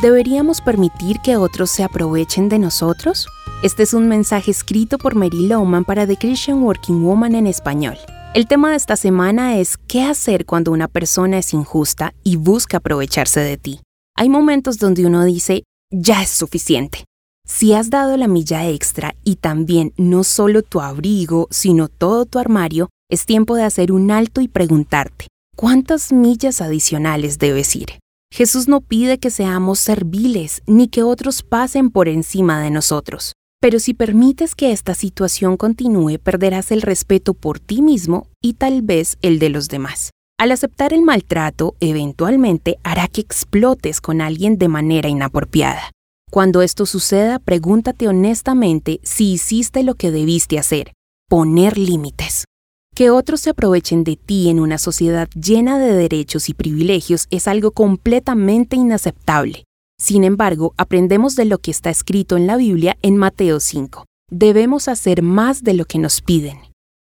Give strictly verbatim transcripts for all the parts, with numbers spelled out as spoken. ¿Deberíamos permitir que otros se aprovechen de nosotros? Este es un mensaje escrito por Mary Lowman para The Christian Working Woman en español. El tema de esta semana es ¿qué hacer cuando una persona es injusta y busca aprovecharse de ti? Hay momentos donde uno dice, ya es suficiente. Si has dado la milla extra y también no solo tu abrigo, sino todo tu armario, es tiempo de hacer un alto y preguntarte, ¿cuántas millas adicionales debes ir? Jesús no pide que seamos serviles ni que otros pasen por encima de nosotros. Pero si permites que esta situación continúe, perderás el respeto por ti mismo y tal vez el de los demás. Al aceptar el maltrato, eventualmente hará que explotes con alguien de manera inapropiada. Cuando esto suceda, pregúntate honestamente si hiciste lo que debiste hacer, poner límites. Que otros se aprovechen de ti en una sociedad llena de derechos y privilegios es algo completamente inaceptable. Sin embargo, aprendemos de lo que está escrito en la Biblia en Mateo cinco. Debemos hacer más de lo que nos piden.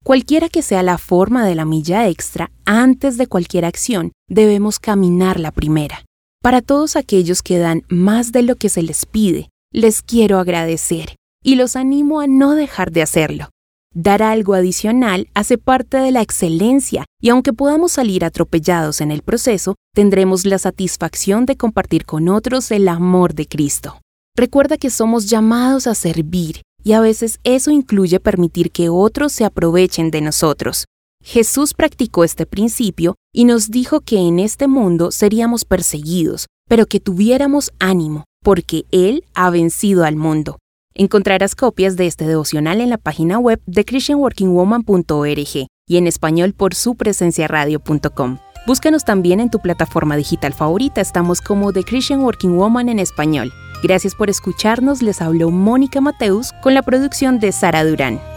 Cualquiera que sea la forma de la milla extra, antes de cualquier acción, debemos caminar la primera. Para todos aquellos que dan más de lo que se les pide, les quiero agradecer y los animo a no dejar de hacerlo. Dar algo adicional hace parte de la excelencia y aunque podamos salir atropellados en el proceso, tendremos la satisfacción de compartir con otros el amor de Cristo. Recuerda que somos llamados a servir y a veces eso incluye permitir que otros se aprovechen de nosotros. Jesús practicó este principio y nos dijo que en este mundo seríamos perseguidos, pero que tuviéramos ánimo, porque Él ha vencido al mundo. Encontrarás copias de este devocional en la página web de Christian Working Woman punto org y en español por su presencia radio punto com. Búscanos también en tu plataforma digital favorita, estamos como The Christian Working Woman en español. Gracias por escucharnos, les habló Mónica Mateus con la producción de Sara Durán.